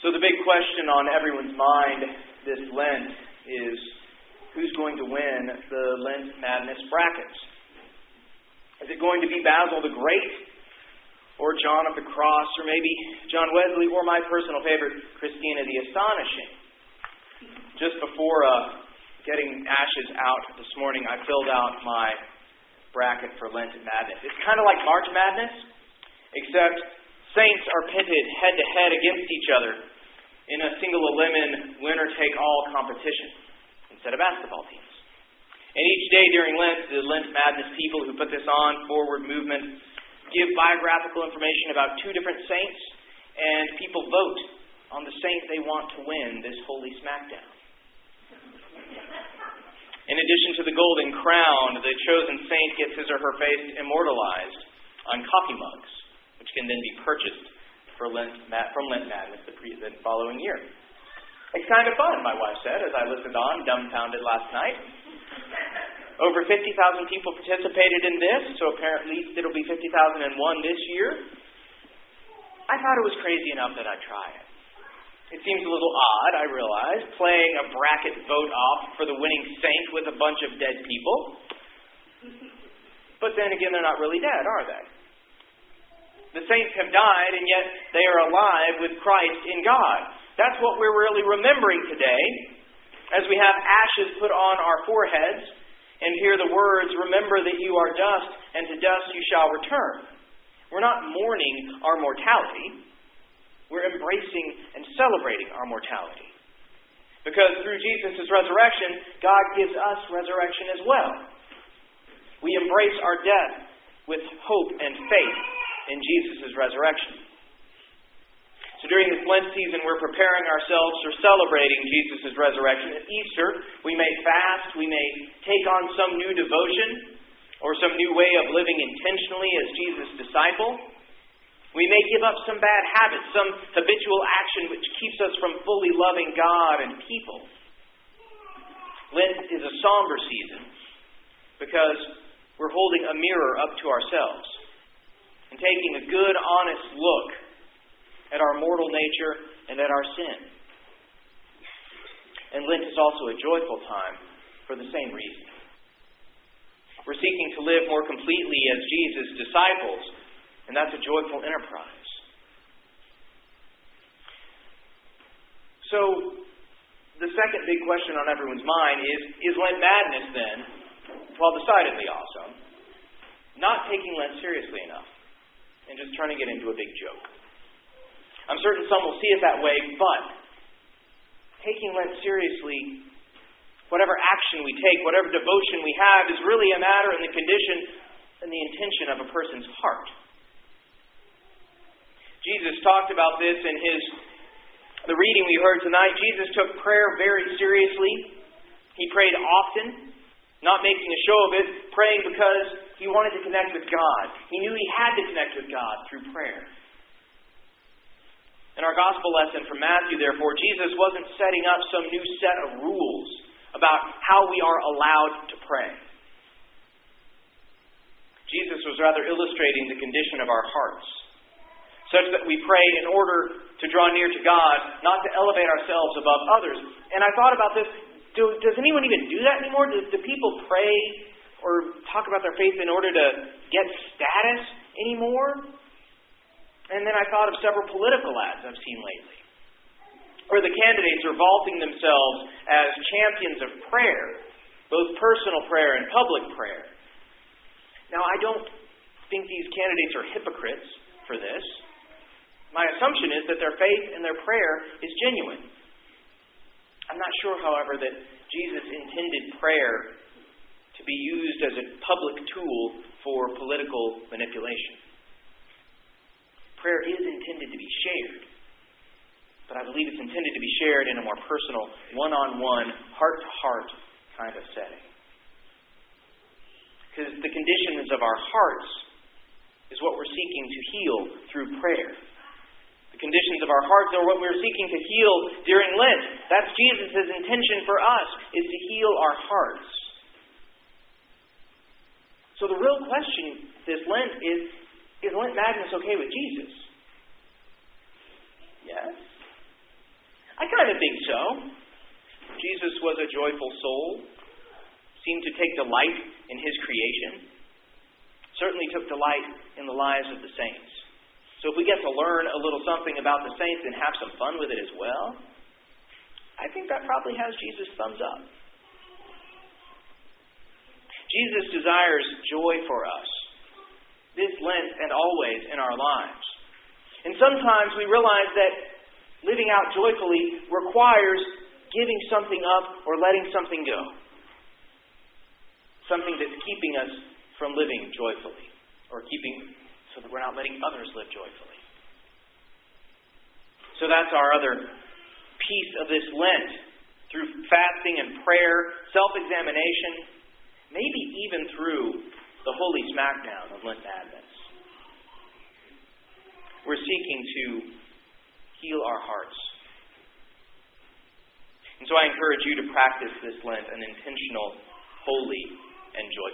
So the big question on everyone's mind this Lent is, who's going to win the Lent Madness brackets? Is it going to be Basil the Great, or John of the Cross, or maybe John Wesley, or my personal favorite, Christina the Astonishing? Just before getting ashes out this morning, I filled out my bracket for Lent Madness. It's kind of like March Madness, except saints are pitted head-to-head against each other in a single-elimin, winner-take-all competition instead of basketball teams. And each day during Lent, the Lent Madness people who put this on, Forward Movement, give biographical information about two different saints, and people vote on the saint they want to win this holy smackdown. In addition to the golden crown, the chosen saint gets his or her face immortalized on coffee mugs, which can then be purchased for from Lent Madness the following year. It's kind of fun, my wife said, as I listened on, dumbfounded last night. Over 50,000 people participated in this, so apparently it'll be 50,001 this year. I thought it was crazy enough that I'd try it. It seems a little odd, I realize, playing a bracket vote-off for the winning saint with a bunch of dead people. But then again, they're not really dead, are they? The saints have died, and yet they are alive with Christ in God. That's what we're really remembering today, as we have ashes put on our foreheads and hear the words, "Remember that you are dust, and to dust you shall return." We're not mourning our mortality. We're embracing and celebrating our mortality. Because through Jesus' resurrection, God gives us resurrection as well. We embrace our death with hope and faith in Jesus' resurrection. So during this Lent season, we're preparing ourselves for celebrating Jesus' resurrection. At Easter, we may fast, we may take on some new devotion, or some new way of living intentionally as Jesus' disciple. We may give up some bad habits, some habitual action which keeps us from fully loving God and people. Lent is a somber season because we're holding a mirror up to ourselves and taking a good, honest look at our mortal nature and at our sin. And Lent is also a joyful time for the same reason. We're seeking to live more completely as Jesus' disciples, and that's a joyful enterprise. So, the second big question on everyone's mind is Lent Madness then, while decidedly awesome, not taking Lent seriously enough and just turning it into a big joke? I'm certain some will see it that way, but taking Lent seriously, whatever action we take, whatever devotion we have, is really a matter in the condition and the intention of a person's heart. Jesus talked about this in the reading we heard tonight. Jesus took prayer very seriously. He prayed often, not making a show of it, praying because he wanted to connect with God. He knew he had to connect with God through prayer. In our gospel lesson from Matthew, therefore, Jesus wasn't setting up some new set of rules about how we are allowed to pray. Jesus was rather illustrating the condition of our hearts, such that we pray in order to draw near to God, not to elevate ourselves above others. And I thought about this, does anyone even do that anymore? Do people pray or talk about their faith in order to get status anymore? And then I thought of several political ads I've seen lately, where the candidates are vaulting themselves as champions of prayer, both personal prayer and public prayer. Now, I don't think these candidates are hypocrites for this. My assumption is that their faith and their prayer is genuine. I'm not sure, however, that Jesus intended prayer to be used as a public tool for political manipulation. Prayer is intended to be shared, but I believe it's intended to be shared in a more personal, one-on-one, heart-to-heart kind of setting. Because the conditions of our hearts is what we're seeking to heal through prayer. The conditions of our hearts are what we're seeking to heal during Lent. That's Jesus' intention for us, is to heal our hearts. So the real question this Lent is Lent Madness okay with Jesus? Yes? I kind of think so. Jesus was a joyful soul, seemed to take delight in his creation, certainly took delight in the lives of the saints. So if we get to learn a little something about the saints and have some fun with it as well, I think that probably has Jesus' thumbs up. Jesus desires joy for us, this Lent and always in our lives. And sometimes we realize that living out joyfully requires giving something up or letting something go. Something that's keeping us from living joyfully, or keeping so that we're not letting others live joyfully. So that's our other piece of this Lent, through fasting and prayer, self-examination, maybe even through the holy smackdown of Lent Madness. We're seeking to heal our hearts. And so I encourage you to practice this Lent an intentional, holy, and joyful